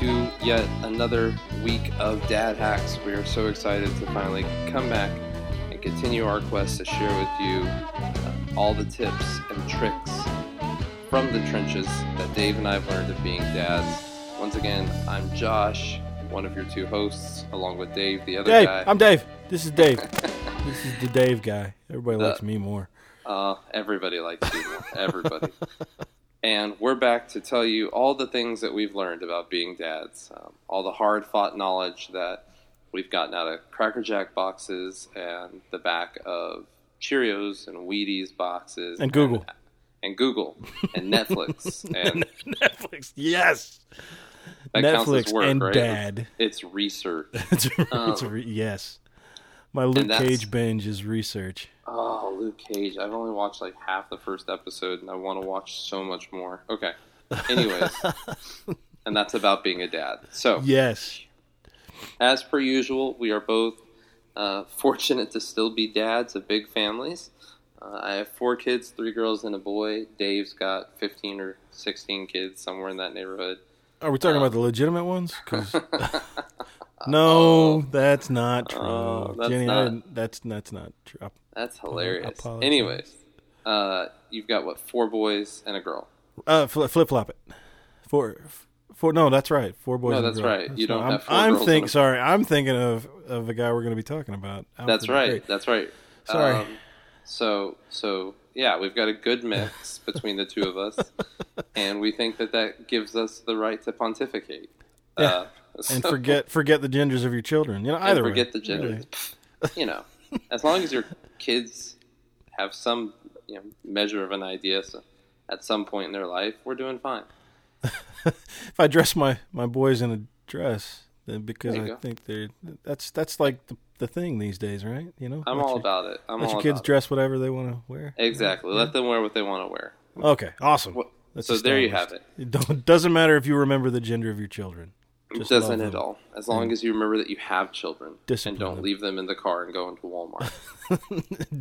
to yet another week of Dad Hacks. We are so excited to finally come back and continue our quest to share with you all the tips and tricks from the trenches that Dave and I have learned of being dads. Once again, I'm Josh, one of your two hosts, along with Dave, the other guy. I'm Dave. This is Dave. This is the Dave guy. Everybody likes me more. Everybody likes you more. Everybody. And we're back to tell you all the things that we've learned about being dads, all the hard-fought knowledge that we've gotten out of Cracker Jack boxes and the back of Cheerios and Wheaties boxes. And Google. And Google. And Netflix. And Netflix, yes. That Netflix counts as work, and right? Dad. It's research. Yes. My Luke Cage binge is research. Oh, Luke Cage. I've only watched like half the first episode, and I want to watch so much more. Okay. Anyways. And that's about being a dad. So, yes. As per usual, we are both fortunate to still be dads of big families. I have 4 kids, 3 girls and a boy. Dave's got 15 or 16 kids, somewhere in that neighborhood. Are we talking about the legitimate ones? 'Cause no, that's not true. That's not true. That's hilarious. Anyways, you've got, what, 4 boys and a girl? Flip-flop it. 4. No, that's right. 4 boys and a girl. No, that's right. That's don't have 4 girls. I'm thinking of the guy we're going to be talking about. That's right. That's right. Sorry. So yeah, we've got a good mix between the two of us, and we think that gives us the right to pontificate. Yeah. And forget the genders of your children. The genders. Really. As long as your kids have some measure of an idea, so at some point in their life, we're doing fine. If I dress my boys in a dress, then because I think that's like the thing these days, right? I'm all about it. Let your kids dress whatever they want to wear. Exactly. Let them wear what they want to wear. Okay. Awesome. So there you have it. It doesn't matter if you remember the gender of your children. It doesn't at all. As long as you remember that you have children and don't leave them in the car and go into Walmart.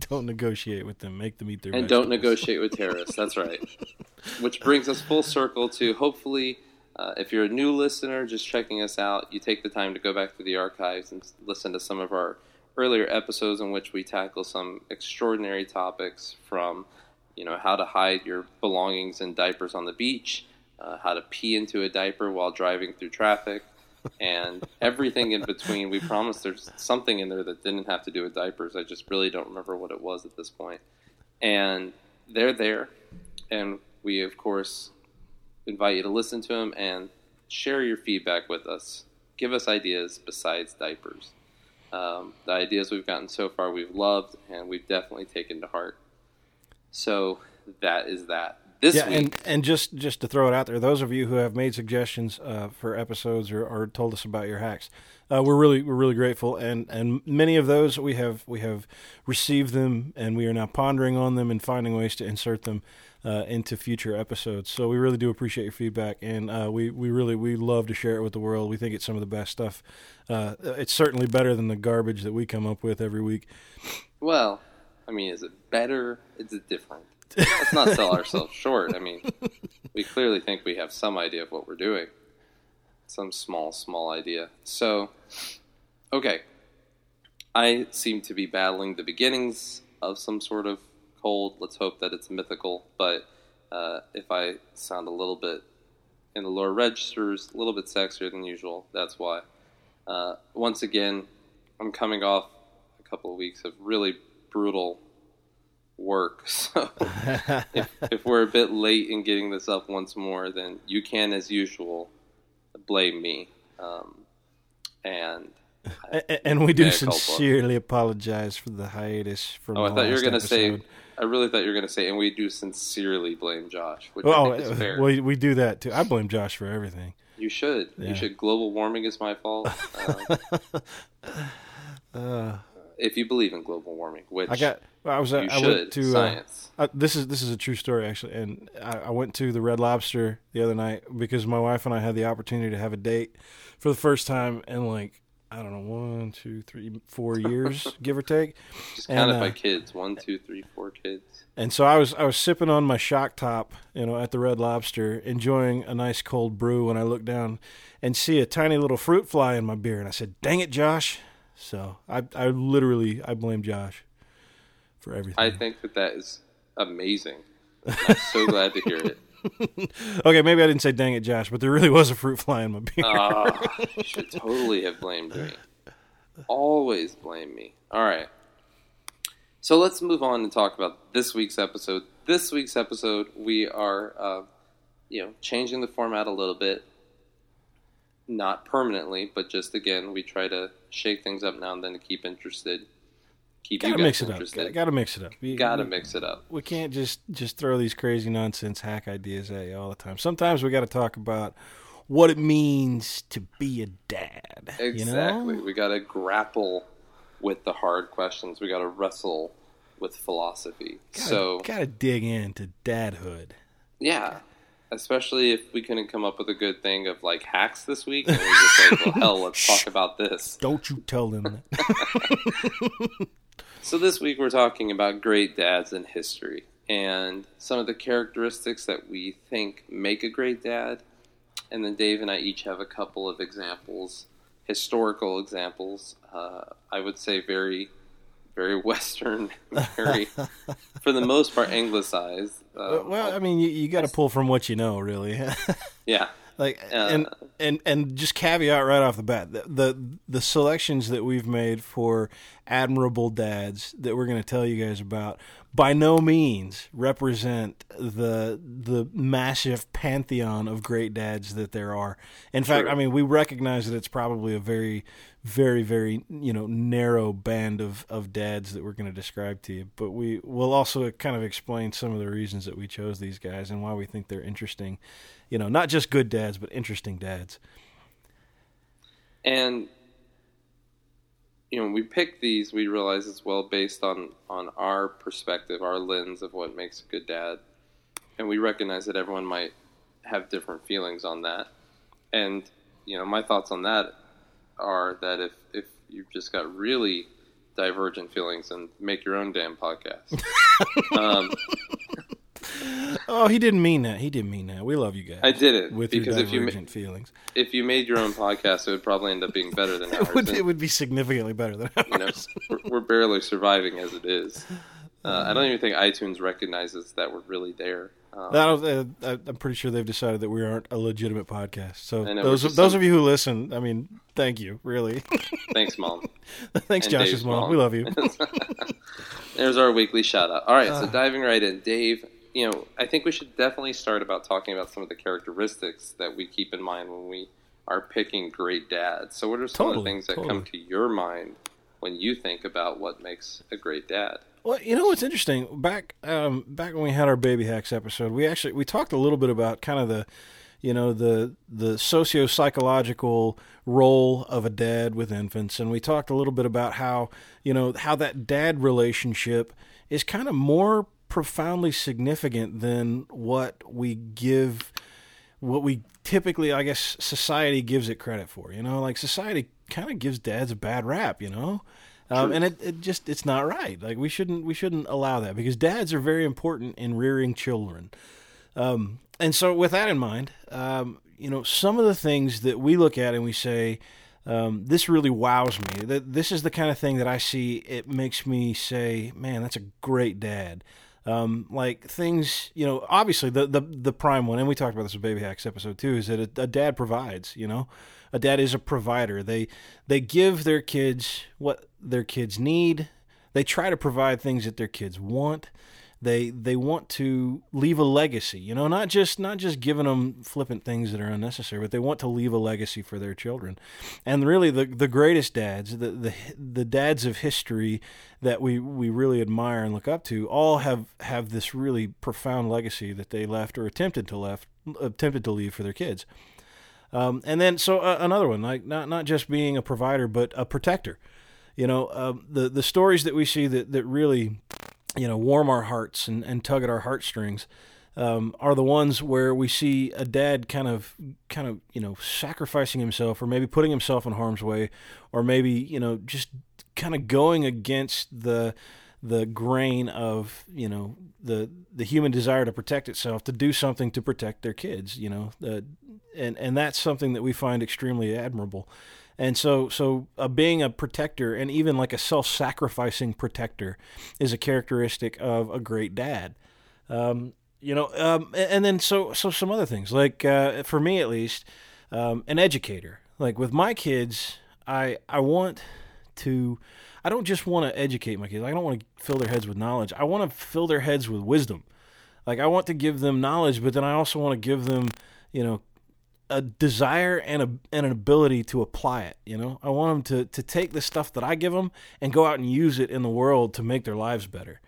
Don't negotiate with them. Make them eat their vegetables. Don't negotiate with terrorists. That's right. Which brings us full circle to hopefully... if you're a new listener just checking us out, you take the time to go back through the archives and listen to some of our earlier episodes in which we tackle some extraordinary topics from, how to hide your belongings in diapers on the beach, how to pee into a diaper while driving through traffic, and everything in between. We promise there's something in there that didn't have to do with diapers. I just really don't remember what it was at this point. And they're there, and we, of course... invite you to listen to them and share your feedback with us. Give us ideas besides diapers. The ideas we've gotten so far we've loved and we've definitely taken to heart. So that is that. This week. And just to throw it out there, those of you who have made suggestions for episodes or told us about your hacks, we're really grateful. And many of those we have received them, and we are now pondering on them and finding ways to insert them into future episodes. So we really do appreciate your feedback, and we love to share it with the world. We think it's some of the best stuff. It's certainly better than the garbage that we come up with every week. Well, is it better? Is it different? Let's not sell ourselves short. We clearly think we have some idea of what we're doing. Some small idea. So, okay. I seem to be battling the beginnings of some sort of cold. Let's hope that it's mythical. But if I sound a little bit in the lower registers, a little bit sexier than usual, that's why. Once again, I'm coming off a couple of weeks of really brutal work, so if we're a bit late in getting this up once more, then you can, as usual, blame me. And we do sincerely apologize for the hiatus from. Oh, I thought you were going to say. I really thought you were going to say, and we do sincerely blame Josh, which I think is fair. Well, we do that too. I blame Josh for everything. You should. Yeah. You should. Global warming is my fault. If you believe in global warming, which I went to science. This is a true story actually, and I went to the Red Lobster the other night because my wife and I had the opportunity to have a date for the first time in like I don't know, 1, 2, 3, 4 years, give or take. Just counted by kids. 1, 2, 3, 4 kids. And so I was sipping on my Shock Top, at the Red Lobster, enjoying a nice cold brew when I looked down and see a tiny little fruit fly in my beer. And I said, dang it, Josh. So I blame Josh for everything. I think that is amazing. I'm so glad to hear it. Okay, maybe I didn't say dang it, Josh, but there really was a fruit fly in my beer. You should totally have blamed me. Always blame me. All right. So let's move on and talk about this week's episode. This week's episode, we are, changing the format a little bit. Not permanently, but just, again, we try to shake things up now and then to keep interested. Gotta mix it up. Mix it up. We can't just throw these crazy nonsense hack ideas at you all the time. Sometimes we got to talk about what it means to be a dad. Exactly. We got to grapple with the hard questions. We got to wrestle with philosophy. Got to dig into dadhood. Yeah. Especially if we couldn't come up with a good thing of, hacks this week. And we just like, well, hell, let's talk about this. Don't you tell them that. So this week we're talking about great dads in history and some of the characteristics that we think make a great dad. And then Dave and I each have a couple of examples, historical examples. I would say very, very Western, very, for the most part, anglicized. You got to pull from what you know, really. Yeah. And just caveat right off the bat, the selections that we've made for admirable dads that we're going to tell you guys about by no means represent the massive pantheon of great dads that there are. In fact, we recognize that it's probably a very, very, very narrow band of dads that we're going to describe to you. But we will also kind of explain some of the reasons that we chose these guys and why we think they're interesting. Not just good dads, but interesting dads. And, when we pick these, we realize it's well based on our perspective, our lens of what makes a good dad. And we recognize that everyone might have different feelings on that. And, my thoughts on that are that if you've just got really divergent feelings, then make your own damn podcast. Oh, he didn't mean that. We love you guys. I did it. With your divergent feelings. If you made your own podcast, it would probably end up being better than ours. It would be significantly better than ours. We're barely surviving as it is. I don't even think iTunes recognizes that we're really there. I'm pretty sure they've decided that we aren't a legitimate podcast. So those of you who listen, thank you, really. Thanks, Mom. Thanks, and Josh's mom. We love you. There's our weekly shout-out. All right, so diving right in. Dave, I think we should definitely start about talking about some of the characteristics that we keep in mind when we are picking great dads. So what are some of the things that come to your mind when you think about what makes a great dad? Well, what's interesting, back when we had our Baby Hacks episode, we talked a little bit about kind of the socio-psychological role of a dad with infants. And we talked a little bit about how, how that dad relationship is kind of more profoundly significant than what we typically, I guess, society gives it credit for. Society kind of gives dads a bad rap, and it just it's not right. We shouldn't allow that, because dads are very important in rearing children. And so with that in mind, some of the things that we look at and we say, this really wows me. This is the kind of thing that I see. It makes me say, man, that's a great dad. Things, obviously the prime one, and we talked about this with Baby Hacks episode 2, is that a dad provides. A dad is a provider. They give their kids what their kids need. They try to provide things that their kids want. They want to leave a legacy, not just giving them flippant things that are unnecessary, but they want to leave a legacy for their children. And really the greatest dads, the dads of history that we really admire and look up to, all have this really profound legacy that they left or attempted to leave for their kids. Another one, not just being a provider, but a protector. The stories that we see that really warm our hearts and tug at our heartstrings are the ones where we see a dad kind of, you know, sacrificing himself, or maybe putting himself in harm's way, or maybe, you know, just kind of going against the grain of, you know, the human desire to protect itself, to do something to protect their kids, you know, and that's something that we find extremely admirable. And so being a protector, and even like a self-sacrificing protector, is a characteristic of a great dad. And then so some other things, like for me at least, an educator. Like with my kids, I don't just want to educate my kids. I don't want to fill their heads with knowledge. I want to fill their heads with wisdom. Like I want to give them knowledge, but then I also want to give them, you know, a desire and an ability to apply it. You know, I want them to take the stuff that I give them and go out and use it in the world to make their lives better.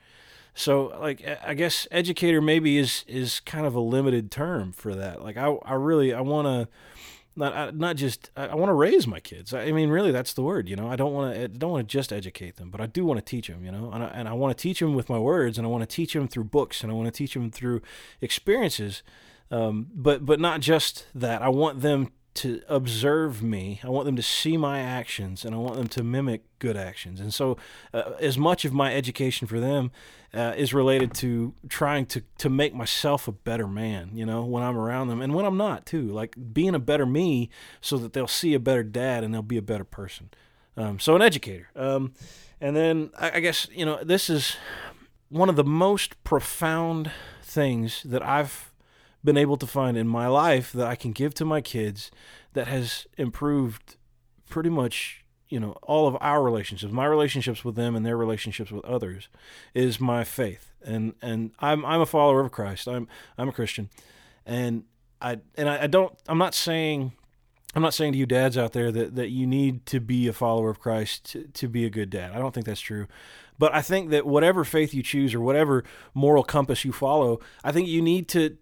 So, like, I guess educator maybe is kind of a limited term for that. Like, I want to I want to raise my kids. I mean, really, that's the word. You know, I don't want to just educate them, but I do want to teach them. You know, and I want to teach them with my words, and I want to teach them through books, and I want to teach them through experiences. But not just that. I want them to observe me. I want them to see my actions, and I want them to mimic good actions. And so as much of my education for them is related to trying to make myself a better man, you know, when I'm around them and when I'm not too, like being a better me so that they'll see a better dad and they'll be a better person. So an educator. And then I guess, you know, this is one of the most profound things that I've been able to find in my life that I can give to my kids that has improved pretty much, you know, all of our relationships, my relationships with them and their relationships with others, is my faith. And I'm a follower of Christ. I'm a Christian. I'm not saying to you dads out there that you need to be a follower of Christ to be a good dad. I don't think that's true. But I think that whatever faith you choose or whatever moral compass you follow, I think you need to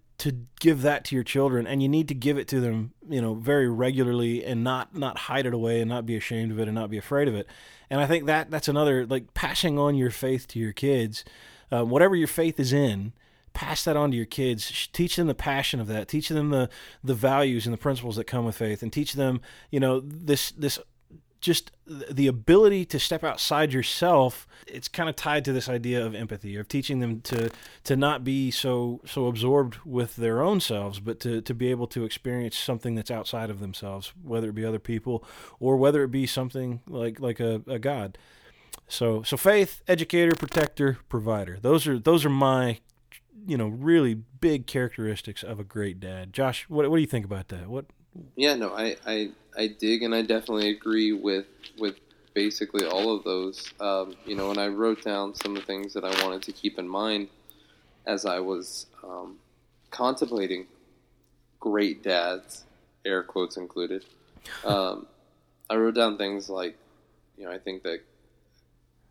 give that to your children, and you need to give it to them, you know, very regularly, and not hide it away, and not be ashamed of it, and not be afraid of it. And I think that's another, like, passing on your faith to your kids, whatever your faith is in, pass that on to your kids. Teach them the passion of that. Teach them the values and the principles that come with faith, and teach them, you know, this just the ability to step outside yourself. It's kind of tied to this idea of empathy, of teaching them to not be so absorbed with their own selves, but to be able to experience something that's outside of themselves, whether it be other people or whether it be something like a God. So faith, educator, protector, provider. Those are my, you know, really big characteristics of a great dad. Josh, what do you think about that? What? Yeah, no, I dig, and I definitely agree with basically all of those. You know, and I wrote down some of the things that I wanted to keep in mind as I was contemplating great dads, air quotes included. I wrote down things like, you know, I think that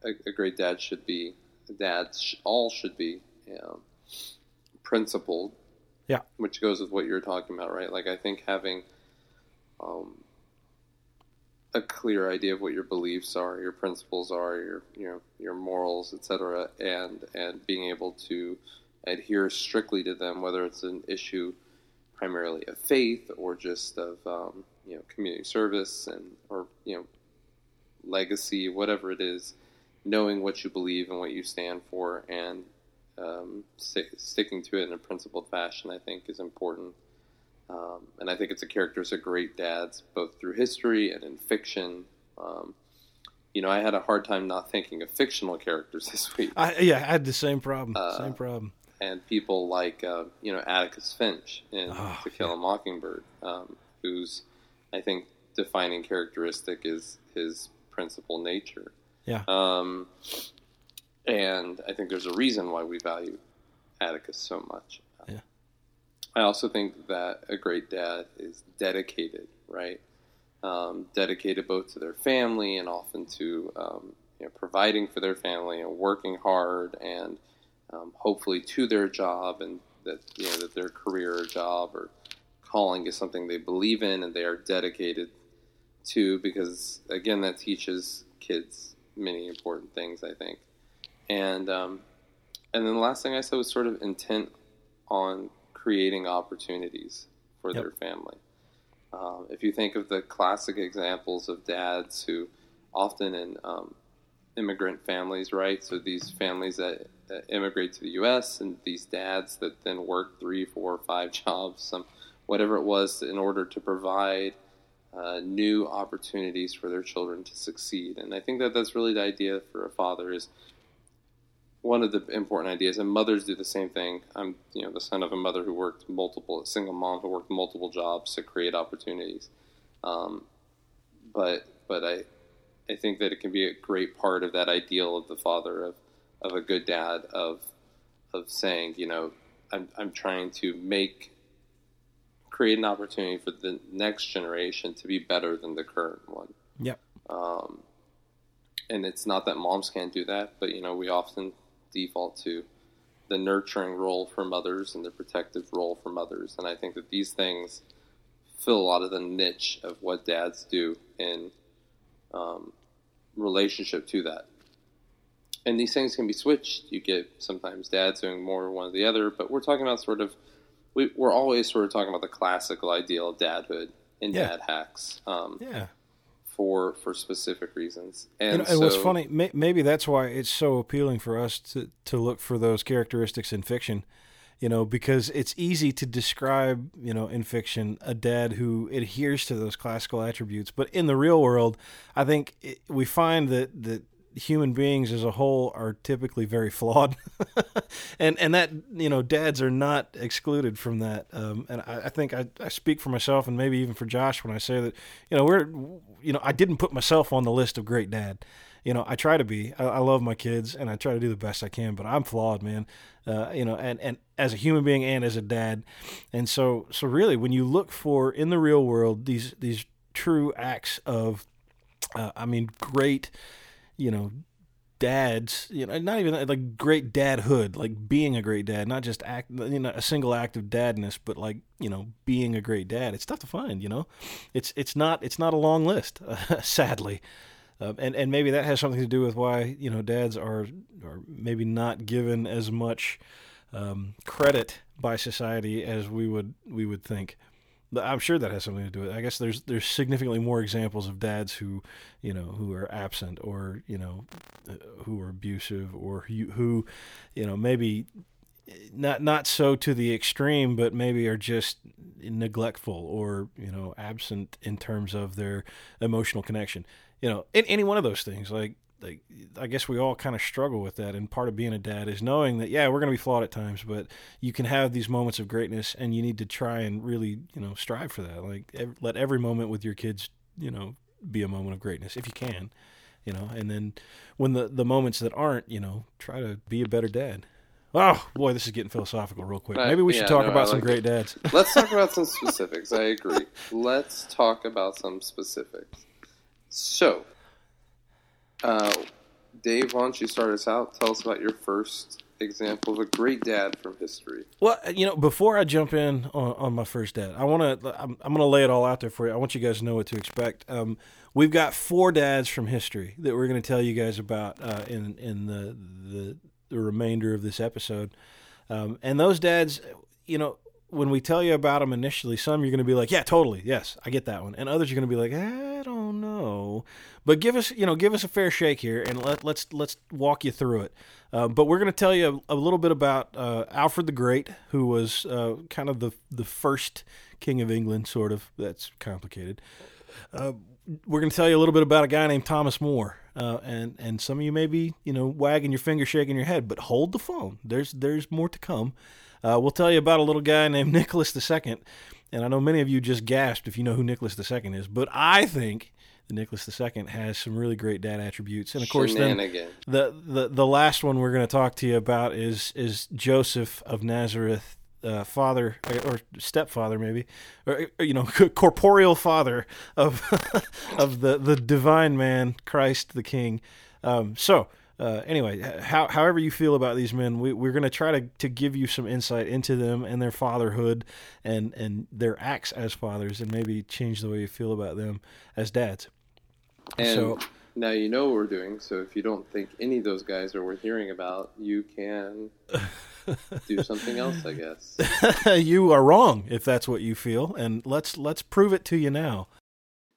a great dad should be, all should be, you know, principled. Yeah. Which goes with what you were talking about, right? Like, I think having a clear idea of what your beliefs are, your principles are, your morals, etc., and being able to adhere strictly to them, whether it's an issue primarily of faith or just of you know, community service and, or, you know, legacy, whatever it is, knowing what you believe and what you stand for, and sticking to it in a principled fashion, I think, is important. And I think it's a characteristic of great dads, both through history and in fiction. You know, I had a hard time not thinking of fictional characters this week. I had the same problem. And people like, you know, Atticus Finch in To Kill a Mockingbird, whose, I think, defining characteristic is his principled nature. Yeah. And I think there's a reason why we value Atticus so much. Yeah. I also think that a great dad is dedicated, right? Dedicated both to their family and often to you know, providing for their family and working hard, and hopefully to their job, and that, you know, that their career or job or calling is something they believe in and they are dedicated to, because, again, that teaches kids many important things, I think. And then the last thing I said was sort of intent on creating opportunities for their family. If you think of the classic examples of dads who often in immigrant families, right? So these families that immigrate to the U.S. and these dads that then work 3, 4, 5 jobs, whatever it was, in order to provide new opportunities for their children to succeed. And I think that that's really the idea for a father is one of the important ideas. And mothers do the same thing. I'm, the son of a mother who worked a single mom who worked multiple jobs to create opportunities. But I think that it can be a great part of that ideal of the father, of a good dad, of saying, I'm trying to create an opportunity for the next generation to be better than the current one. Yep. And it's not that moms can't do that, but we often default to the nurturing role for mothers and the protective role for mothers. And I think that these things fill a lot of the niche of what dads do in relationship to that. And these things can be switched. You get sometimes dads doing more one or the other, but we're talking about we're always sort of talking about the classical ideal of dadhood and dad hacks. For specific reasons. And what's funny, maybe that's why it's so appealing for us to look for those characteristics in fiction, because it's easy to describe, in fiction, a dad who adheres to those classical attributes. But in the real world, I think we find that human beings as a whole are typically very flawed and that, dads are not excluded from that. And I think I speak for myself and maybe even for Josh when I say that, I didn't put myself on the list of great dad. I try to be, I love my kids and I try to do the best I can, but I'm flawed, man. And as a human being and as a dad. And so really when you look for in the real world, these true acts of, great, dads, not even like great dadhood, like being a great dad, not just a single act of dadness, but like, being a great dad. It's tough to find, it's not a long list, sadly. And maybe that has something to do with why, dads are maybe not given as much, credit by society as we would think. I'm sure that has something to do with it. I guess there's significantly more examples of dads who, who are absent or, who are abusive or who, maybe not so to the extreme, but maybe are just neglectful or, absent in terms of their emotional connection. Any one of those things, like I guess we all kind of struggle with that. And part of being a dad is knowing that, we're going to be flawed at times, but you can have these moments of greatness and you need to try and really, strive for that. Like let every moment with your kids, be a moment of greatness if you can, and then when the moments that aren't, try to be a better dad. Oh boy, this is getting philosophical real quick. Maybe we should talk about some great dads. Let's talk about some specifics. I agree. Let's talk about some specifics. So, Dave, why don't you start us out? Tell us about your first example of a great dad from history. Well, before I jump in on my first dad, I'm going to lay it all out there for you. I want you guys to know what to expect. We've got 4 dads from history that we're going to tell you guys about in the remainder of this episode. And those dads, when we tell you about them initially, some you're going to be like, yeah, totally. Yes, I get that one. And others you're going to be like, I don't know. But give us a fair shake here and let's walk you through it. But we're going to tell you a little bit about Alfred the Great, who was kind of the first king of England, sort of. That's complicated. We're going to tell you a little bit about a guy named Thomas More. And some of you may be, wagging your finger, shaking your head, but hold the phone. There's more to come. We'll tell you about a little guy named Nicholas II, and I know many of you just gasped if you know who Nicholas II is, but I think that Nicholas II has some really great dad attributes. And, of course, then the last one we're going to talk to you about is Joseph of Nazareth, father or stepfather maybe, or corporeal father of of the divine man, Christ the King. Anyway, however you feel about these men, we're going to try to give you some insight into them and their fatherhood and their acts as fathers and maybe change the way you feel about them as dads. And so, now you know what we're doing, so if you don't think any of those guys are worth hearing about, you can do something else, I guess. You are wrong if that's what you feel, and let's prove it to you now.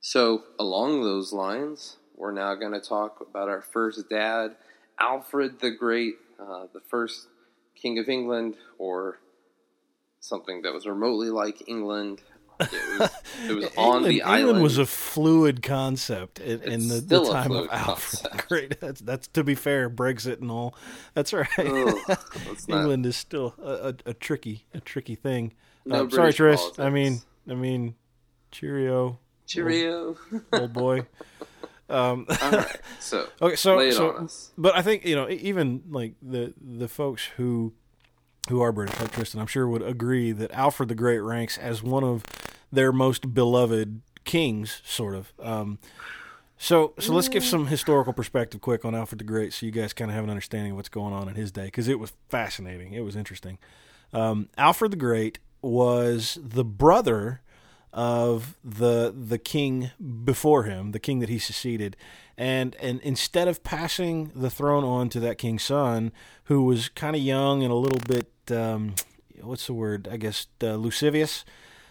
So, along those lines, we're now going to talk about our first dad, Alfred the Great, the first King of England, or something that was remotely like England. It was on England, the island. England was a fluid concept in the time of Alfred the Great. That's to be fair, Brexit and all. That's right. England is still a tricky thing. No, sorry, Tris. Politics. I mean, Cheerio, old boy. All right. So okay. So, but I think even like the folks who are British, like Tristan, I'm sure would agree that Alfred the Great ranks as one of their most beloved kings, sort of. So let's give some historical perspective quick on Alfred the Great so you guys kind of have an understanding of what's going on in his day, because it was fascinating. It was interesting. Alfred the Great was the brother of the king before him, the king that he succeeded. And instead of passing the throne on to that king's son, who was kind of young and a little bit, lascivious,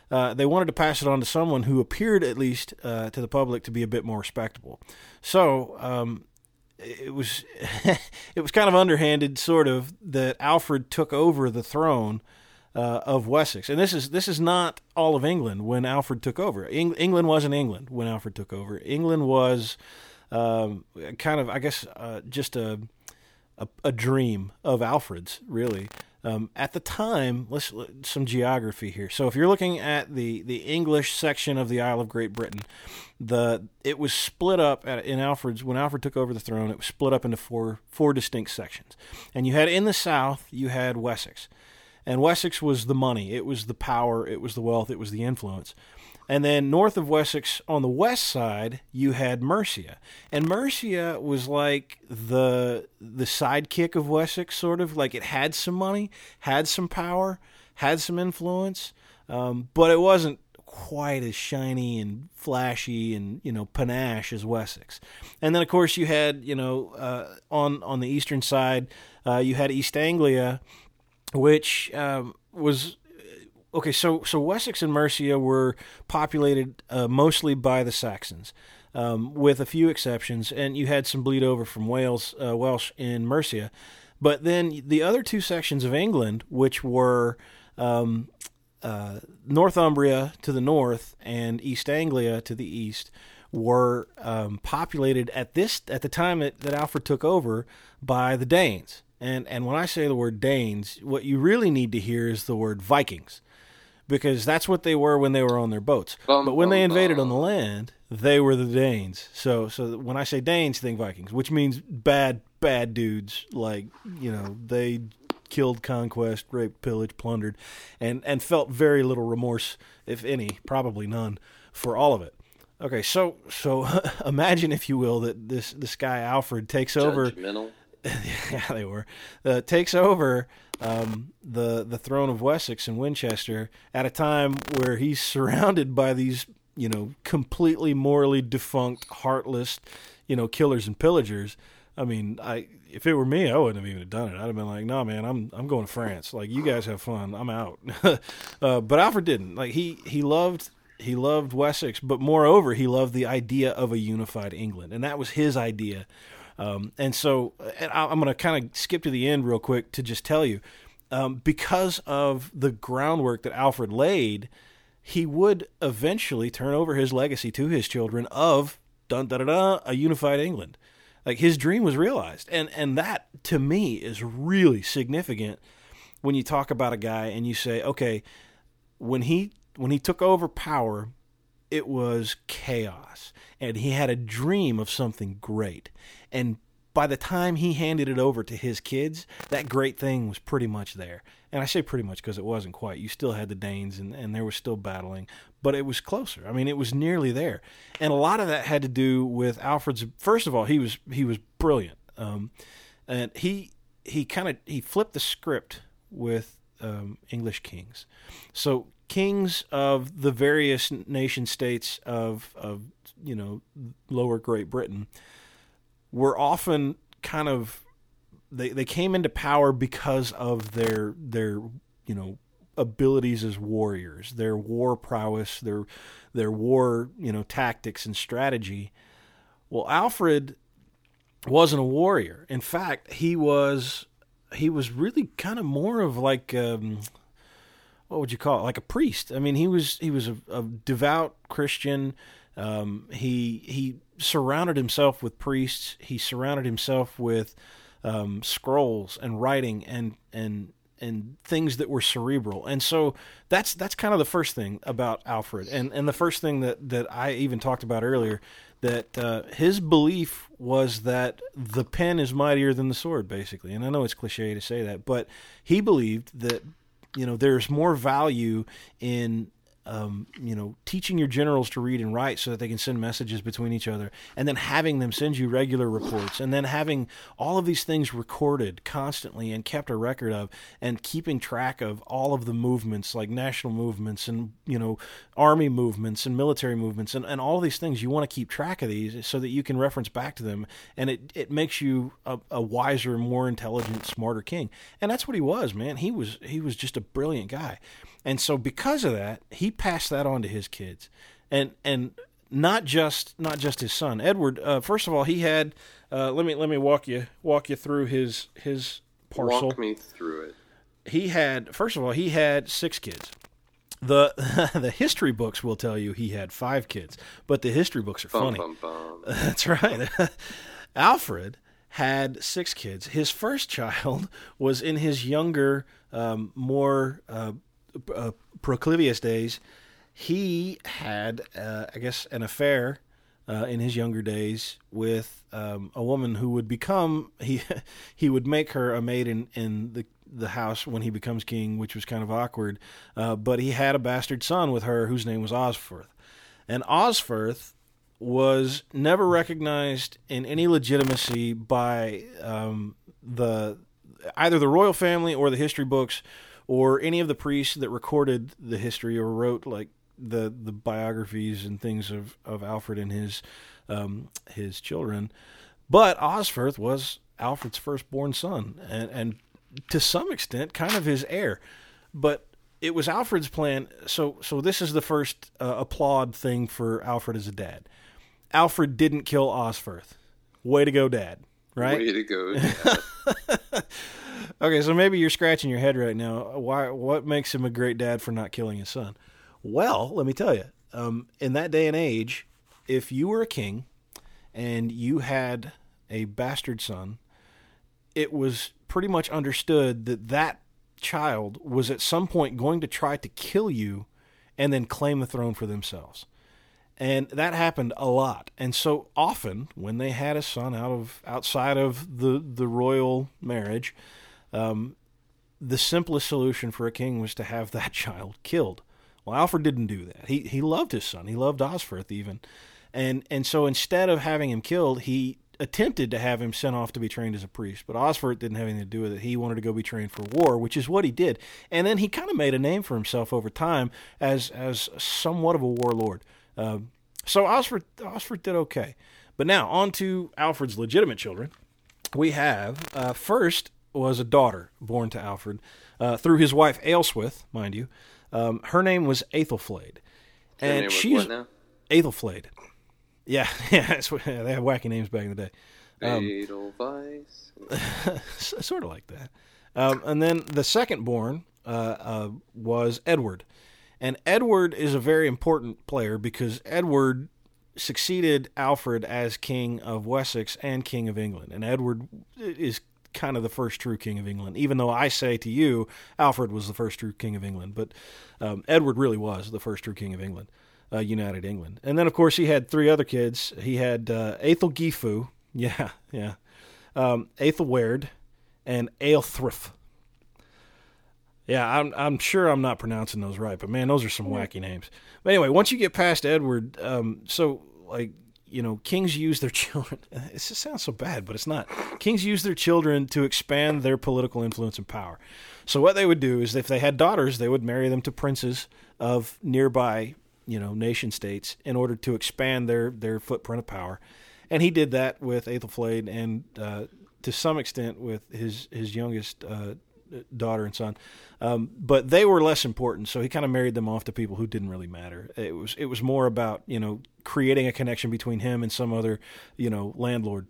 they wanted to pass it on to someone who appeared, at least to the public, to be a bit more respectable. So it was kind of underhanded, sort of, that Alfred took over the throne of Wessex. And this is not all of England when Alfred took over. England wasn't England when Alfred took over. England was just a dream of Alfred's, really. At the time, let's look some geography here. So if you're looking at the English section of the Isle of Great Britain, it was split up when Alfred took over the throne, it was split up into four distinct sections. And you had in the south, you had Wessex. And Wessex was the money, it was the power, it was the wealth, it was the influence. And then north of Wessex on the west side, you had Mercia. And Mercia was like the sidekick of Wessex, sort of. Like, it had some money, had some power, had some influence, but it wasn't quite as shiny and flashy and, panache as Wessex. And then, of course, you had, on the eastern side, you had East Anglia, which was... Okay, so Wessex and Mercia were populated mostly by the Saxons, with a few exceptions, and you had some bleed over from Welsh in Mercia. But then the other two sections of England, which were Northumbria to the north and East Anglia to the east, were populated at the time that Alfred took over by the Danes. And when I say the word Danes, what you really need to hear is the word Vikings, because that's what they were when they were on their boats. But when they invaded on the land, they were the Danes. So when I say Danes, think Vikings, which means bad dudes. Like, they killed, conquest, raped, pillaged, plundered, and felt very little remorse, if any, probably none, for all of it. Okay, so imagine, if you will, that this guy Alfred takes over. Judgmental. Yeah, they were. Takes over the throne of Wessex and Winchester at a time where he's surrounded by these, completely morally defunct, heartless, killers and pillagers. I mean, if it were me, I wouldn't have even done it. I'd have been like, "Nah, man, I'm going to France. Like, you guys have fun. I'm out." But Alfred didn't. Like, he loved Wessex, but moreover, he loved the idea of a unified England, and that was his idea. And I'm going to kind of skip to the end real quick to just tell you, because of the groundwork that Alfred laid, he would eventually turn over his legacy to his children of a unified England. Like, his dream was realized. And that, to me, is really significant when you talk about a guy and you say, okay, when he took over power, it was chaos, and he had a dream of something great. And by the time he handed it over to his kids, that great thing was pretty much there. And I say pretty much because it wasn't quite. You still had the Danes, and there was still battling, but it was closer. I mean, it was nearly there. And a lot of that had to do with Alfred's. First of all, he was brilliant, and he flipped the script with English kings. So kings of the various nation states of Lower Great Britain were often kind of they came into power because of their you know abilities as warriors, their war prowess, their war tactics and strategy. Well, Alfred wasn't a warrior. In fact, he was really kind of more of like what would you call it? Like a priest. I mean, he was a devout Christian. He surrounded himself with priests. He surrounded himself with scrolls and writing and things that were cerebral. And so that's kind of the first thing about Alfred. And the first thing that I even talked about earlier, that his belief was that the pen is mightier than the sword, basically. And I know it's cliche to say that, but he believed that there's more value in teaching your generals to read and write so that they can send messages between each other, and then having them send you regular reports, and then having all of these things recorded constantly and kept a record of, and keeping track of all of the movements, like national movements and, army movements and military movements and all these things. You want to keep track of these so that you can reference back to them. And it makes you a wiser, more intelligent, smarter king. And that's what he was, man. He was just a brilliant guy. And so because of that, he passed that on to his kids, and not just his son Edward. First of all, he had let me walk you through his parcel. Walk me through it. He had 6 kids. The history books will tell you he had 5 kids, but the history books are funny. Bum, bum, bum. That's right. Alfred had 6 kids. His first child was in his younger, more proclivious days. He had, I guess, an affair in his younger days with a woman who would become, he would make her a maid in the house when he becomes king, which was kind of awkward. But he had a bastard son with her whose name was Osferth. And Osferth was never recognized in any legitimacy by either the royal family or the history books, or any of the priests that recorded the history or wrote like the biographies and things of Alfred and his children. But Osferth was Alfred's firstborn son and to some extent kind of his heir. But it was Alfred's plan. So this is the first applaud thing for Alfred as a dad. Alfred didn't kill Osferth. Way to go, Dad. Right? Way to go, Dad. Okay, so maybe you're scratching your head right now. Why? What makes him a great dad for not killing his son? Well, let me tell you. In that day and age, if you were a king and you had a bastard son, it was pretty much understood that that child was at some point going to try to kill you and then claim the throne for themselves. And that happened a lot. And so often when they had a son outside of the royal marriage, the simplest solution for a king was to have that child killed. Well, Alfred didn't do that. He loved his son. He loved Osferth even. And so instead of having him killed, he attempted to have him sent off to be trained as a priest, but Osferth didn't have anything to do with it. He wanted to go be trained for war, which is what he did. And then he kind of made a name for himself over time as somewhat of a warlord. So Osferth did okay. But now, on to Alfred's legitimate children. We have, first was a daughter born to Alfred through his wife Aelwswith, mind you. Her name was Aethelflaed. And name she's was what now? Aethelflaed. Yeah, that's what, they had wacky names back in the day. Edelweiss. Sort of like that. And then the second born was Edward. And Edward is a very important player because Edward succeeded Alfred as King of Wessex and King of England. And Edward is kind of the first true King of England, even though I say to you, Alfred was the first true King of England. But Edward really was the first true King of England, United England. And then, of course, he had 3 other kids. He had Aethelgifu, yeah, Aethelwerd, and Aelthryth. Yeah, I'm sure I'm not pronouncing those right, but man, those are some wacky names. But anyway, once you get past Edward, kings use their children. It just sounds so bad, but it's not. Kings use their children to expand their political influence and power. So what they would do is, if they had daughters, they would marry them to princes of nearby, nation states in order to expand their footprint of power. And he did that with Aethelflaed and to some extent with his youngest daughter and son, but they were less important. So he kind of married them off to people who didn't really matter. It was more about, you know, creating a connection between him and some other, you know, landlord.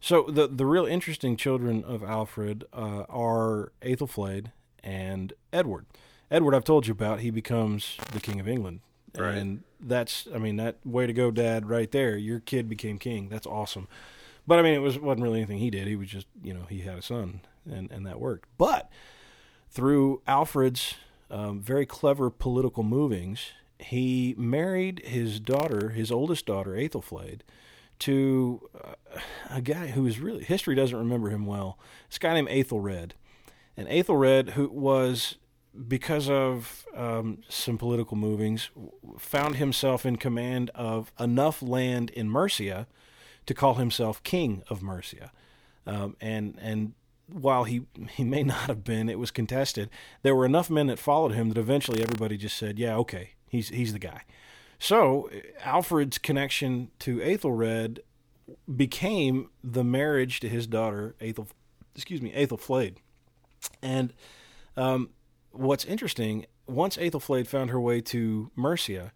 So the real interesting children of Alfred are Aethelflaed and Edward. Edward, I've told you about. He becomes the King of England. Right. And that's, I mean, that way to go, Dad, right there. Your kid became king. That's awesome. But, I mean, it wasn't really anything he did. He was just, you know, he had a son, and that worked. But through Alfred's very clever political movings, he married his daughter, his oldest daughter, Aethelflaed, to a guy who is really, history doesn't remember him well. This guy named Aethelred. And Aethelred, who was, because of some political movings, found himself in command of enough land in Mercia to call himself King of Mercia. And while he may not have been, it was contested, there were enough men that followed him that eventually everybody just said, yeah, okay, he's the guy. So Alfred's connection to Aethelred became the marriage to his daughter, Aethelflaed. And what's interesting, once Aethelflaed found her way to Mercia,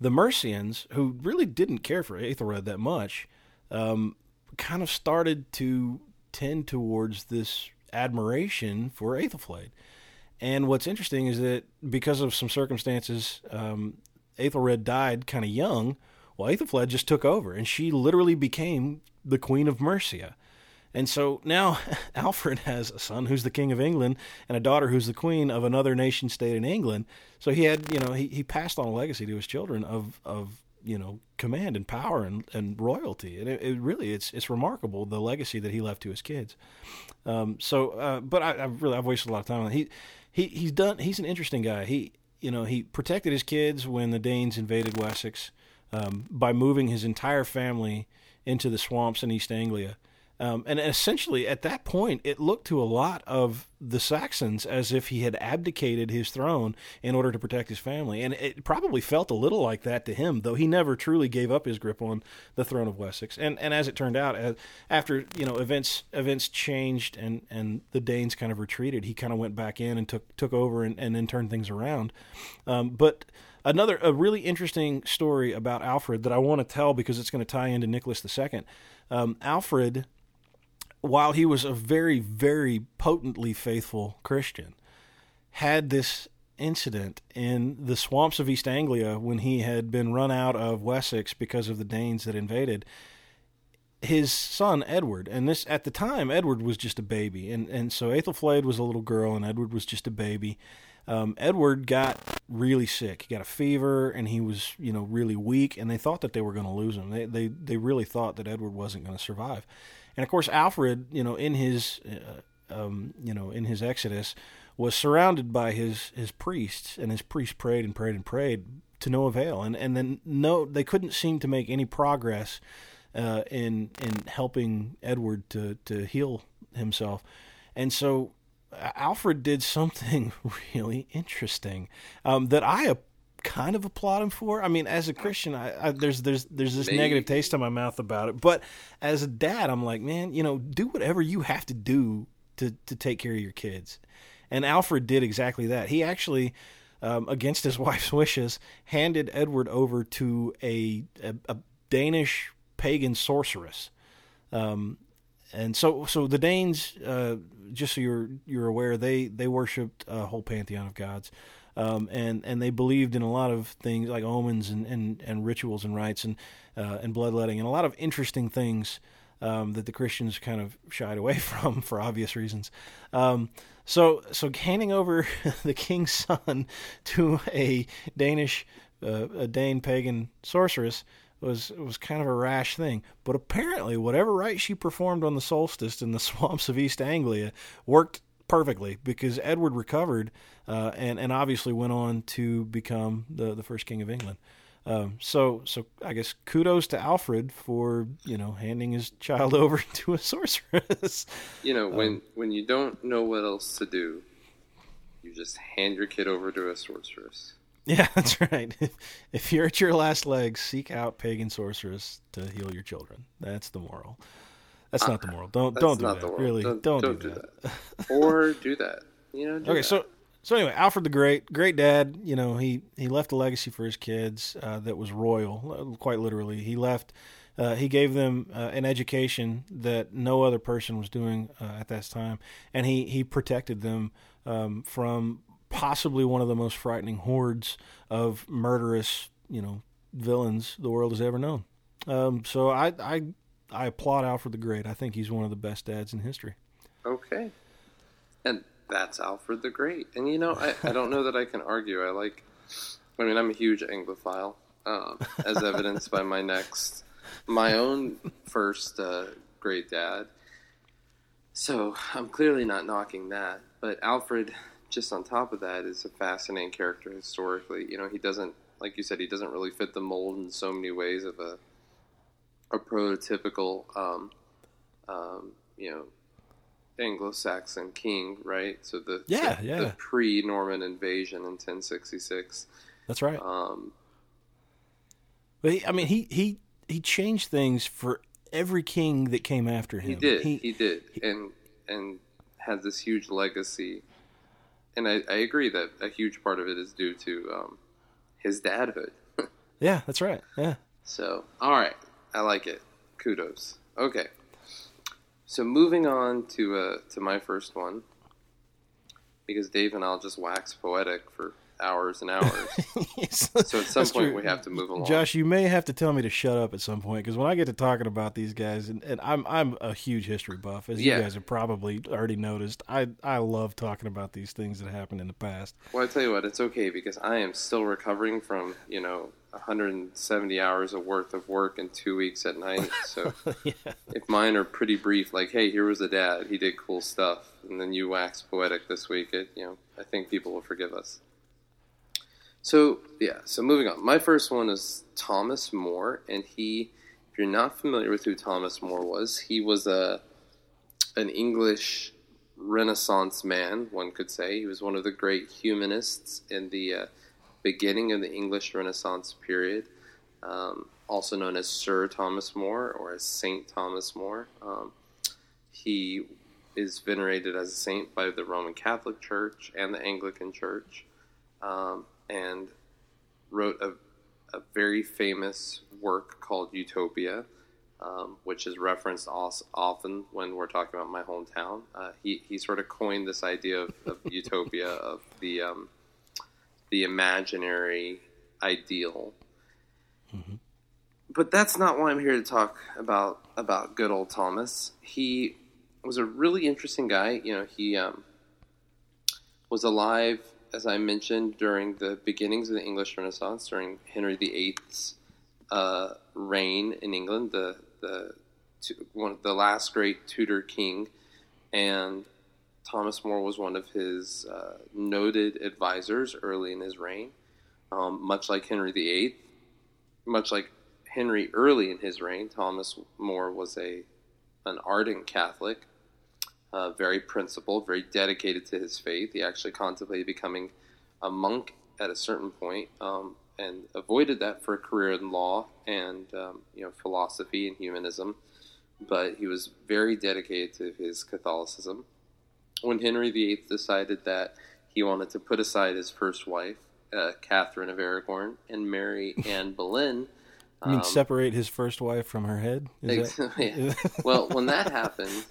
the Mercians, who really didn't care for Aethelred that much, kind of started to tend towards this admiration for Aethelflaed. And what's interesting is that because of some circumstances, Aethelred died kind of young, well, Aethelflaed just took over, and she literally became the Queen of Mercia. And so now Alfred has a son who's the King of England and a daughter who's the queen of another nation state in England. So he had, you know, he passed on a legacy to his children of you know, command and power and royalty. And it really, it's remarkable, the legacy that he left to his kids. But I've wasted a lot of time on that. He's an interesting guy. He protected his kids when the Danes invaded Wessex by moving his entire family into the swamps in East Anglia. And essentially, at that point, it looked to a lot of the Saxons as if he had abdicated his throne in order to protect his family. And it probably felt a little like that to him, though he never truly gave up his grip on the throne of Wessex. And as it turned out, after, you know, events changed and the Danes kind of retreated, he kind of went back in and took over and then turned things around. But a really interesting story about Alfred that I want to tell because it's going to tie into Nicholas II. Alfred, while he was a very, very potently faithful Christian, had this incident in the swamps of East Anglia when he had been run out of Wessex because of the Danes that invaded his son, Edward. And this, at the time, Edward was just a baby. And so Aethelflaed was a little girl and Edward was just a baby. Edward got really sick. He got a fever and he was, you know, really weak, and they thought that they were going to lose him. They really thought that Edward wasn't going to survive. And of course, Alfred, you know, in his, in his exodus, was surrounded by his priests, and his priests prayed and prayed and prayed to no avail, and then they couldn't seem to make any progress in helping Edward to heal himself, and so Alfred did something really interesting that I kind of applaud him for. I mean, as a Christian, I there's this negative taste in my mouth about it. But as a dad, I'm like, man, you know, do whatever you have to do to take care of your kids. And Alfred did exactly that. He actually, against his wife's wishes, handed Edward over to a Danish pagan sorceress. And so the Danes, just so you're aware, they worshipped a whole pantheon of gods, and they believed in a lot of things like omens and rituals and rites and bloodletting and a lot of interesting things that the Christians kind of shied away from for obvious reasons. So handing over the king's son to a Dane pagan sorceress was kind of a rash thing. But apparently whatever rite she performed on the solstice in the swamps of East Anglia worked perfectly, because Edward recovered and obviously went on to become the first King of England. So I guess kudos to Alfred for, you know, handing his child over to a sorceress. You know, when you don't know what else to do, you just hand your kid over to a sorceress. Yeah, that's right. If you're at your last legs, seek out pagan sorceress to heal your children. That's the moral. That's not the moral. Don't do that. Really, don't do that. Or do that. You know. Okay, so anyway, Alfred the Great, great dad. You know, he left a legacy for his kids that was royal, quite literally. He left. He gave them an education that no other person was doing at that time, and he protected them from possibly one of the most frightening hordes of murderous, villains the world has ever known. So I applaud Alfred the Great. I think he's one of the best dads in history. Okay. And that's Alfred the Great. And, I don't know that I can argue. I'm a huge Anglophile, as evidenced by my own first great dad. So I'm clearly not knocking that. But Alfred, just on top of that, is a fascinating character historically. He doesn't, like you said, he doesn't really fit the mold in so many ways of a prototypical, Anglo-Saxon king, right? So the pre-Norman invasion in 1066. That's right. But he changed things for every king that came after him. He did, and had this huge legacy. And I agree that a huge part of it is due to his dadhood. Yeah, that's right. Yeah. So, all right. I like it. Kudos. Okay. So moving on to my first one, because Dave and I'll just wax poetic for hours and hours. Yes, so at some point we have to move along. Josh, you may have to tell me to shut up at some point, because when I get to talking about these guys, and I'm a huge history buff, as you guys have probably already noticed, I love talking about these things that happened in the past. Well, I tell you what, it's okay, because I am still recovering from 170 hours of worth of work in 2 weeks at night. So if mine are pretty brief, like, hey, here was a dad, he did cool stuff, and then you wax poetic this week, I think people will forgive us. So moving on. My first one is Thomas More, and if you're not familiar with who Thomas More was, he was an English Renaissance man, one could say. He was one of the great humanists in the beginning of the English Renaissance period, also known as Sir Thomas More or as Saint Thomas More. He is venerated as a saint by the Roman Catholic Church and the Anglican Church, and wrote a very famous work called Utopia, which is referenced often when we're talking about my hometown. He sort of coined this idea of utopia, of the imaginary ideal. Mm-hmm. But that's not why I'm here to talk about good old Thomas. He was a really interesting guy. He was alive, as I mentioned, during the beginnings of the English Renaissance, during Henry VIII's reign in England, the last great Tudor king, and Thomas More was one of his noted advisors early in his reign, much like Henry VIII. Much like Henry early in his reign, Thomas More was an ardent Catholic, very principled, very dedicated to his faith. He actually contemplated becoming a monk at a certain point, and avoided that for a career in law and philosophy and humanism. But he was very dedicated to his Catholicism. When Henry VIII decided that he wanted to put aside his first wife, Catherine of Aragon, and marry Anne Boleyn. You mean separate his first wife from her head? Well, when that happened,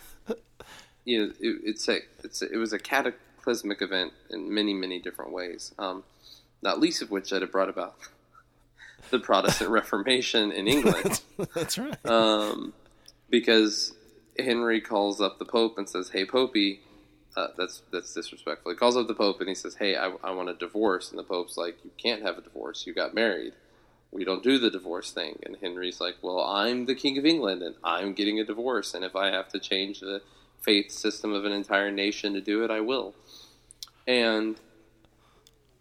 it was a cataclysmic event in many, many different ways, not least of which that it brought about the Protestant Reformation in England. That's right. Because Henry calls up the Pope and says, hey, Popey. That's disrespectful. He calls up the Pope and he says, hey, I want a divorce. And the Pope's like, you can't have a divorce. You got married. We don't do the divorce thing. And Henry's like, well, I'm the King of England and I'm getting a divorce. And if I have to change the faith system of an entire nation to do it, I will. And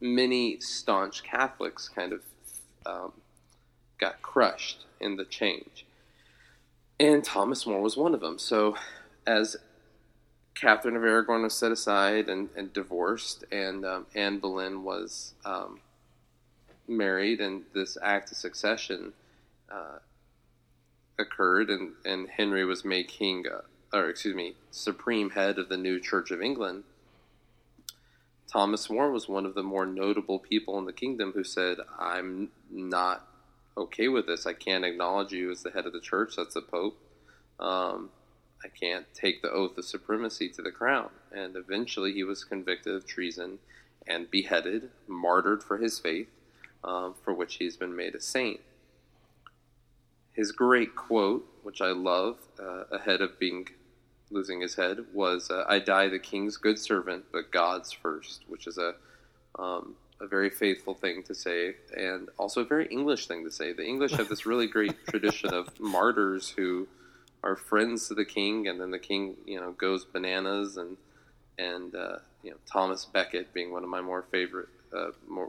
many staunch Catholics kind of got crushed in the change. And Thomas More was one of them. So as Catherine of Aragon was set aside and divorced, and Anne Boleyn was married, and this act of succession occurred, and Henry was made king, supreme head of the new Church of England, Thomas More was one of the more notable people in the kingdom who said, I'm not okay with this. I can't acknowledge you as the head of the church. That's the Pope. I can't take the oath of supremacy to the crown. And eventually he was convicted of treason and beheaded, martyred for his faith, for which he's been made a saint. His great quote, which I love, ahead of losing his head, was, I die the king's good servant, but God's first, which is a very faithful thing to say, and also a very English thing to say. The English have this really great tradition of martyrs who are friends to the king, and then the king, goes bananas, and Thomas Becket being one of my more favorite,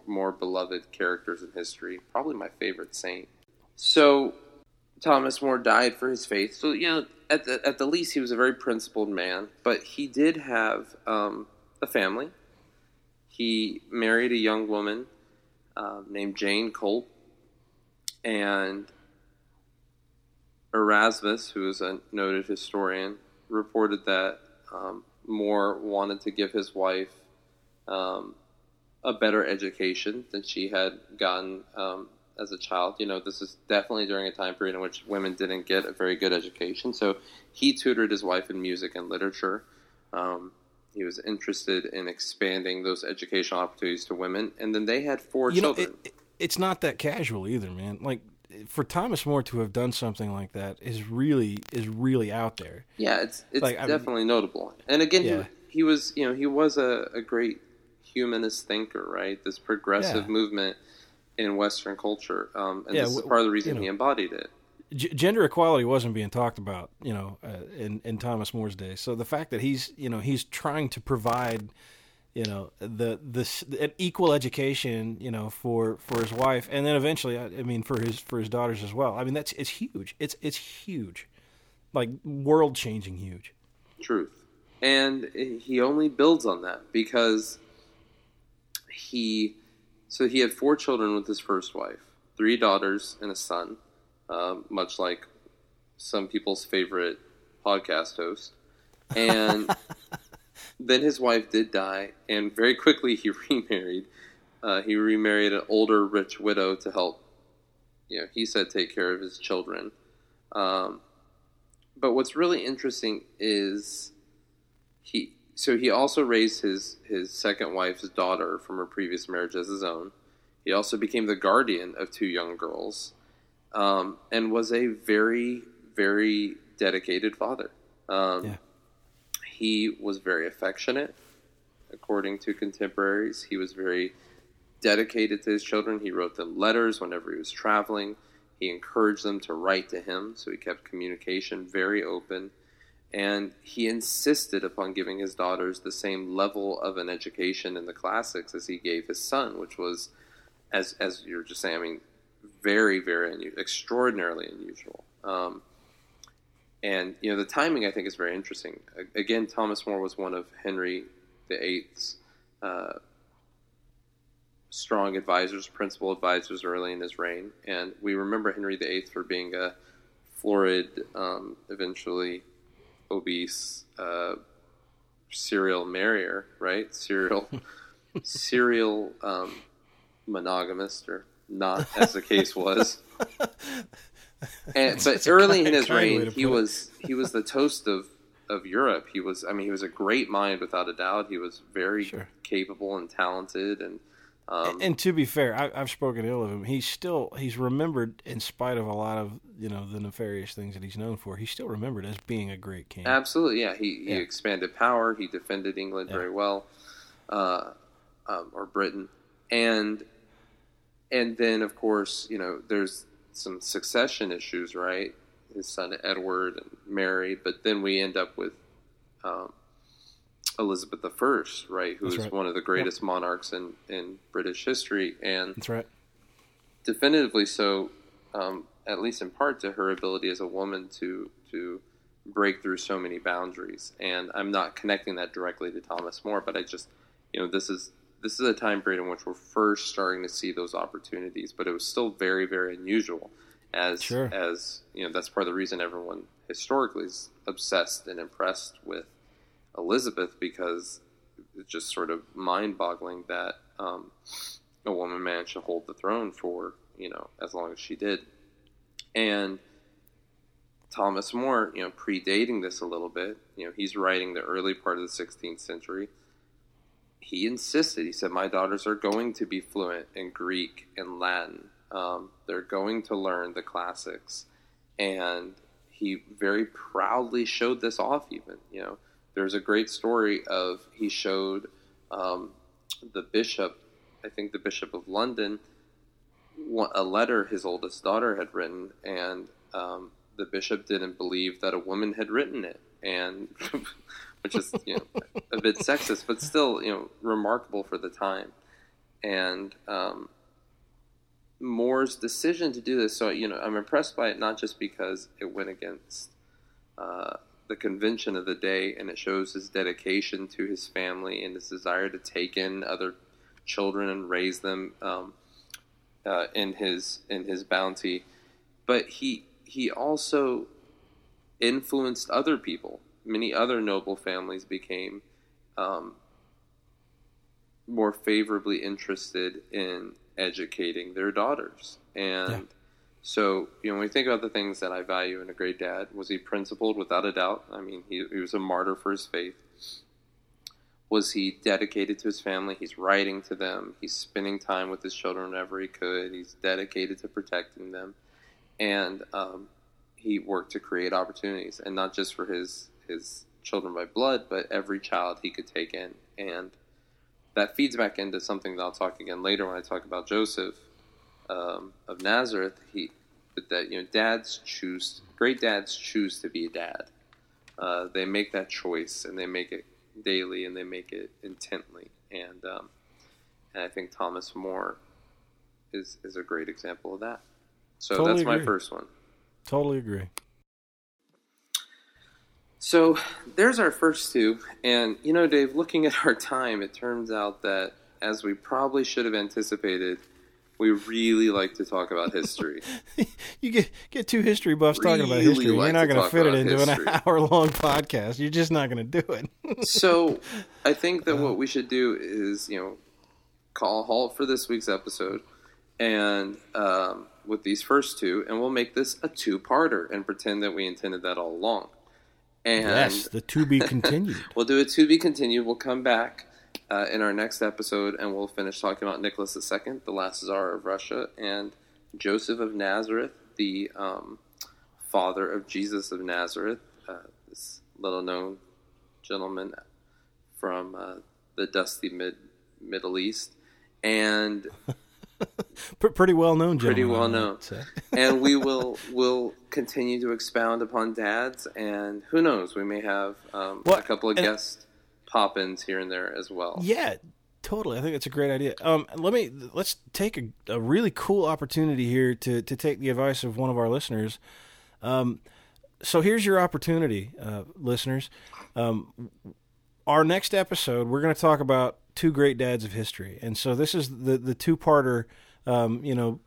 more beloved characters in history, probably my favorite saint. So Thomas More died for his faith. So, at the least, he was a very principled man, but he did have a family. He married a young woman named Jane Colt, and Erasmus, who is a noted historian, reported that More wanted to give his wife a better education than she had gotten as a child. This is definitely during a time period in which women didn't get a very good education. So he tutored his wife in music and literature. He was interested in expanding those educational opportunities to women. And then they had four children. It's not that casual either, man. Like, for Thomas More to have done something like that is really out there. Yeah, it's like, definitely notable. And again, yeah. He was, he was a great humanist thinker, right? This progressive movement in Western culture. This is part of the reason he embodied it. Gender equality wasn't being talked about, in Thomas More's day. So the fact that he's trying to provide, an equal education, for his wife, and then eventually, for his daughters as well. I mean, it's huge. It's huge, like world changing huge. Truth, and he only builds on that because he had four children with his first wife, three daughters and a son. Much like some people's favorite podcast host. And then his wife did die, and very quickly he remarried. He remarried an older, rich widow to help, he said, take care of his children. But what's really interesting is he also raised his second wife's daughter from her previous marriage as his own. He also became the guardian of two young girls. And was a very, very dedicated father. He was very affectionate, according to contemporaries. He was very dedicated to his children. He wrote them letters whenever he was traveling. He encouraged them to write to him, so he kept communication very open. And he insisted upon giving his daughters the same level of an education in the classics as he gave his son, which was, as you were just saying, very, very extraordinarily unusual. And, the timing, I think, is very interesting. Again, Thomas More was one of Henry VIII's strong advisors, principal advisors early in his reign. And we remember Henry VIII for being a florid, eventually obese, serial marrier, right? Serial monogamist or not, as the case was. But early in his reign, he was the toast of Europe. He was a great mind, without a doubt. He was very capable and talented. And to be fair, I've spoken ill of him. He's remembered, in spite of a lot of the nefarious things that he's known for. He's still remembered as being a great king. Absolutely, yeah. He expanded power. He defended England very well, or Britain, and. And then, of course, there's some succession issues, right? His son Edward and Mary, but then we end up with Elizabeth I, right? Who is one of the greatest monarchs in British history, and that's right. Definitively so, at least in part to her ability as a woman to break through so many boundaries. And I'm not connecting that directly to Thomas More, but I just, This is a time period in which we're first starting to see those opportunities, but it was still very, very unusual. as you know, that's part of the reason everyone historically is obsessed and impressed with Elizabeth, because it's just sort of mind-boggling that a woman managed to hold the throne for, you know, as long as she did. And Thomas More, you know, predating this a little bit, you know, he's writing the early part of the 16th century. He insisted, he said, my daughters are going to be fluent in Greek and Latin. They're going to learn the classics. And he very proudly showed this off even, you know. There's a great story of he showed the bishop, I think the Bishop of London, a letter his oldest daughter had written, and the bishop didn't believe that a woman had written it, and which is, you know, a bit sexist, but still, you know, remarkable for the time. And Moore's decision to do this, so, you know, I'm impressed by it, not just because it went against the convention of the day, and it shows his dedication to his family and his desire to take in other children and raise them in his bounty, but he also influenced other people. Many other noble families became more favorably interested in educating their daughters. And so, you know, when we think about the things that I value in a great dad, was he principled? Without a doubt. I mean, he was a martyr for his faith. Was he dedicated to his family? He's writing to them. He's spending time with his children whenever he could. He's dedicated to protecting them. And he worked to create opportunities, and not just for his children by blood, but every child he could take in. And that feeds back into something that I'll talk again later when I talk about Joseph of Nazareth. Great dads choose to be a dad. They make that choice, and they make it daily, and they make it intently. And I think Thomas More is a great example of that. So totally that's agree. My first one. Totally agree. So there's our first two. And, you know, Dave, looking at our time, it turns out that, as we probably should have anticipated, we really like to talk about history. You get two history buffs talking about history. You're not going to fit it into an hour-long podcast. You're just not going to do it. So I think that what we should do is, you know, call a halt for this week's episode and with these first two, and we'll make this a two-parter and pretend that we intended that all along. And yes, the to-be continued. We'll do a to-be continued. We'll come back in our next episode, and we'll finish talking about Nicholas II, the last Tsar of Russia, and Joseph of Nazareth, the father of Jesus of Nazareth, this little-known gentleman from the dusty Middle East, and pretty well-known gentleman. Pretty well-known. And we will continue to expound upon dads, and who knows, we may have a couple of guests pop-ins here and there as well. Yeah, totally. I think that's a great idea. Let's take a really cool opportunity here to take the advice of one of our listeners. So here's your opportunity, listeners. Our next episode, we're going to talk about two great dads of history, and so this is the two-parter. You know,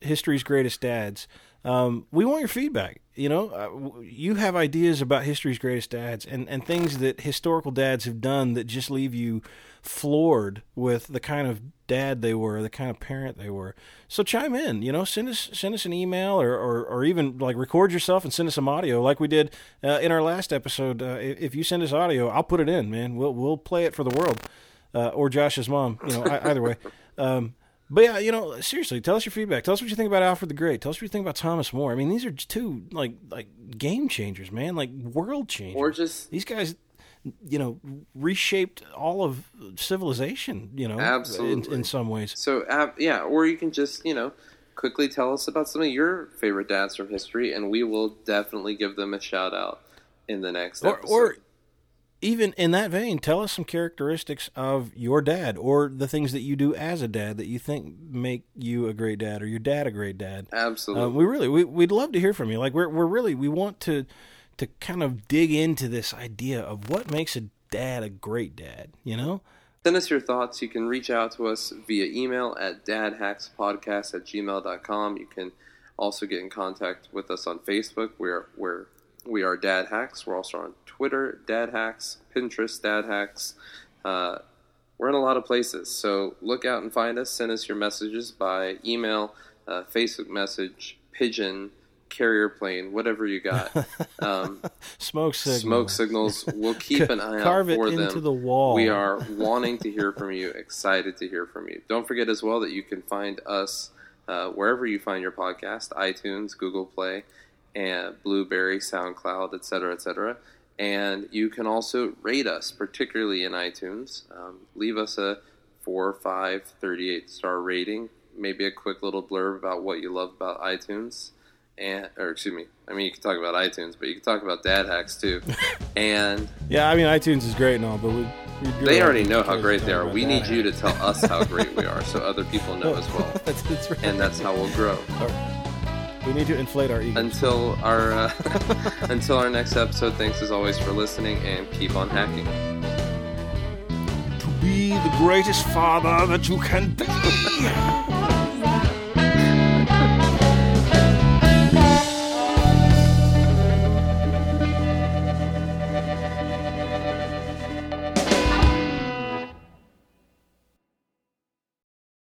history's greatest dads. We want your feedback. You know, you have ideas about history's greatest dads and things that historical dads have done that just leave you floored with the kind of dad they were, the kind of parent they were. So chime in, you know, send us an email or even like record yourself and send us some audio like we did in our last episode. If you send us audio, I'll put it in, man. We'll play it for the world or Josh's mom, you know, either way. But yeah, you know, seriously, tell us your feedback. Tell us what you think about Alfred the Great. Tell us what you think about Thomas More. I mean, these are two like game changers, man, like world changers. Or just these guys, you know, reshaped all of civilization, you know, absolutely in some ways. So yeah, or you can just, you know, quickly tell us about some of your favorite dads from history, and we will definitely give them a shout out in the next episode. Or even in that vein, tell us some characteristics of your dad or the things that you do as a dad that you think make you a great dad or your dad a great dad. Absolutely. We'd love to hear from you. Like we want to kind of dig into this idea of what makes a dad a great dad, you know? Send us your thoughts. You can reach out to us via email at dadhackspodcast@gmail.com. You can Also get in contact with us on Facebook, where we are Dad Hacks. We're also on Twitter, Dad Hacks, Pinterest, Dad Hacks. We're in a lot of places, so look out and find us. Send us your messages by email, Facebook message, pigeon, carrier plane, whatever you got. Smoke signals. Smoke signals. We'll keep an eye out for them. Carve it into the wall. We are wanting to hear from you, excited to hear from you. Don't forget as well that you can find us wherever you find your podcast, iTunes, Google Play, and Blueberry, SoundCloud, etc., etc. And you can also rate us, particularly in iTunes. Leave us a 4, 5, 38-star rating, maybe a quick little blurb about what you love about iTunes. I mean, you can talk about iTunes, but you can talk about Dad Hacks too. And yeah, I mean, iTunes is great and all, but they already know how great they are. We need you to tell us how great we are, so other people know as well. That's right. And that's how we'll grow. We need to inflate our ego. Until our next episode. Thanks as always for listening, and keep on hacking. To be the greatest father that you can be.